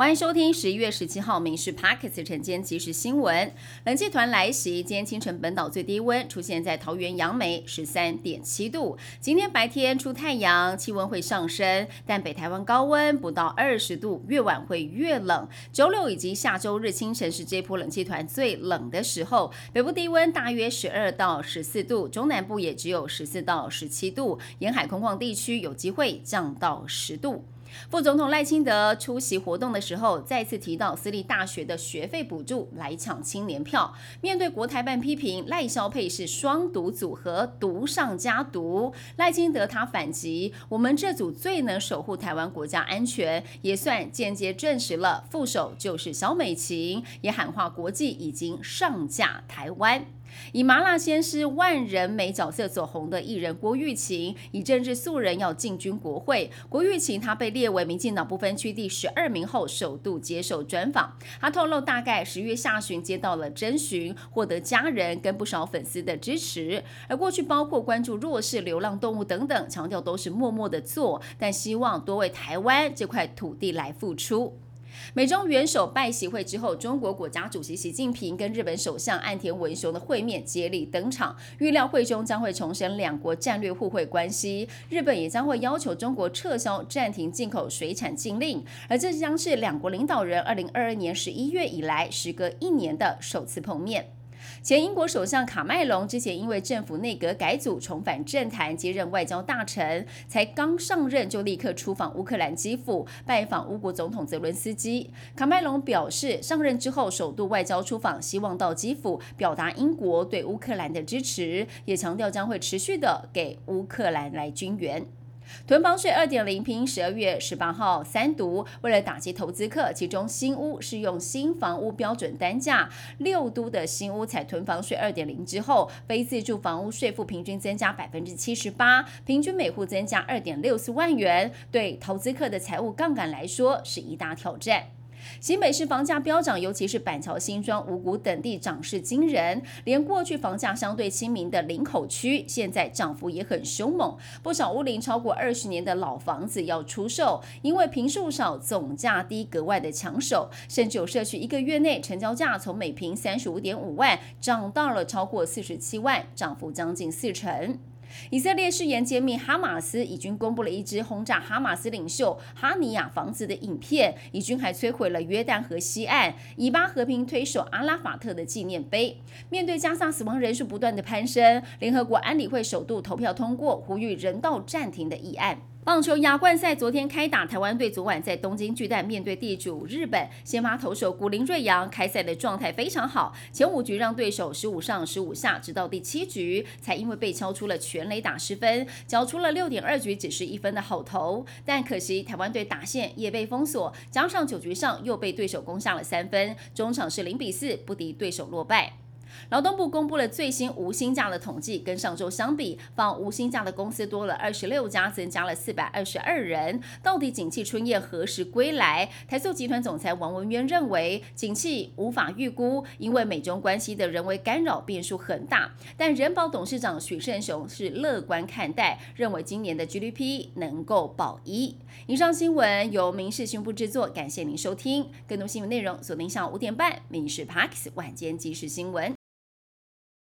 欢迎收听11月17号民视 Podcast 晨间即时新闻。冷气团来袭，今天清晨本岛最低温出现在桃园杨梅 13.7 度。今天白天出太阳，气温会上升，但北台湾高温不到20度，越晚会越冷。周六以及下周日清晨是这波冷气团最冷的时候。北部低温大约12到14度，中南部也只有14到17度，沿海空旷地区有机会降到10度。副总统赖清德出席活动的时候，再次提到私立大学的学费补助来抢青年票。面对国台办批评赖萧配是双毒组合，毒上加毒，赖清德他反击：我们这组最能守护台湾国家安全，也算间接证实了副手就是萧美琴，也喊话国际已经上架台湾。以麻辣鲜师万人美角色走红的艺人郭玉琴，以政治素人要进军国会。郭玉琴她被列为民进党不分区第12名后，首度接受专访。她透露，大概10月下旬接到了征询，获得家人跟不少粉丝的支持。而过去包括关注弱势、流浪动物等等，强调都是默默的做，但希望多为台湾这块土地来付出。美中元首拜习会之后，中国国家主席习近平跟日本首相岸田文雄的会面接力登场，预料会中将会重申两国战略互惠关系。日本也将会要求中国撤销暂停进口水产禁令，而这将是两国领导人2022年11月以来时隔1年的首次碰面。前英国首相卡麦隆之前因为政府内阁改组重返政坛，接任外交大臣，才刚上任就立刻出访乌克兰基辅，拜访乌国总统泽伦斯基。卡麦隆表示，上任之后首度外交出访，希望到基辅表达英国对乌克兰的支持，也强调将会持续的给乌克兰来军援。囤房税 2.0 评12月18号三读，为了打击投资客，其中新屋是用新房屋标准单价，6都的新屋采囤房税 2.0 之后，非自住房屋税负平均增加 78%， 平均每户增加 2.64 万元，对投资客的财务杠杆来说是一大挑战。新北市房价飙涨，尤其是板桥、新庄、五股等地涨势惊人，连过去房价相对亲民的林口区，现在涨幅也很凶猛。不少屋龄超过20年的老房子要出售，因为坪数少、总价低，格外的抢手。甚至有社区1个月内成交价从每坪35.5万涨到了超过47万，涨幅将近40%。以色列誓言揭秘哈马斯，以军公布了一支轰炸哈马斯领袖哈尼亚房子的影片，以军还摧毁了约旦河西岸以巴和平推手阿拉法特的纪念碑。面对加萨死亡人数不断的攀升，联合国安理会首度投票通过呼吁人道暂停的议案。棒球亚冠赛昨天开打，台湾队昨晚在东京巨蛋面对地主日本，先发投手古林睿煬开赛的状态非常好，前5局让对手15上15下，直到第7局才因为被敲出了全垒打失分，缴出了6.2局只失1分的好投。但可惜台湾队打线也被封锁，加上9局上又被对手攻下了3分，终场是0-4不敌对手落败。劳动部公布了最新无薪假的统计，跟上周相比，放无薪假的公司多了26家，增加了422人。到底景气春宴何时归来？台塑集团总裁王文渊认为，景气无法预估，因为美中关系的人为干扰变数很大。但人保董事长许胜雄是乐观看待，认为今年的 GDP 能够保1。以上新闻由民视新闻部制作，感谢您收听。更多新闻内容锁定下午5点半，民视 Parks 晚间即时新闻。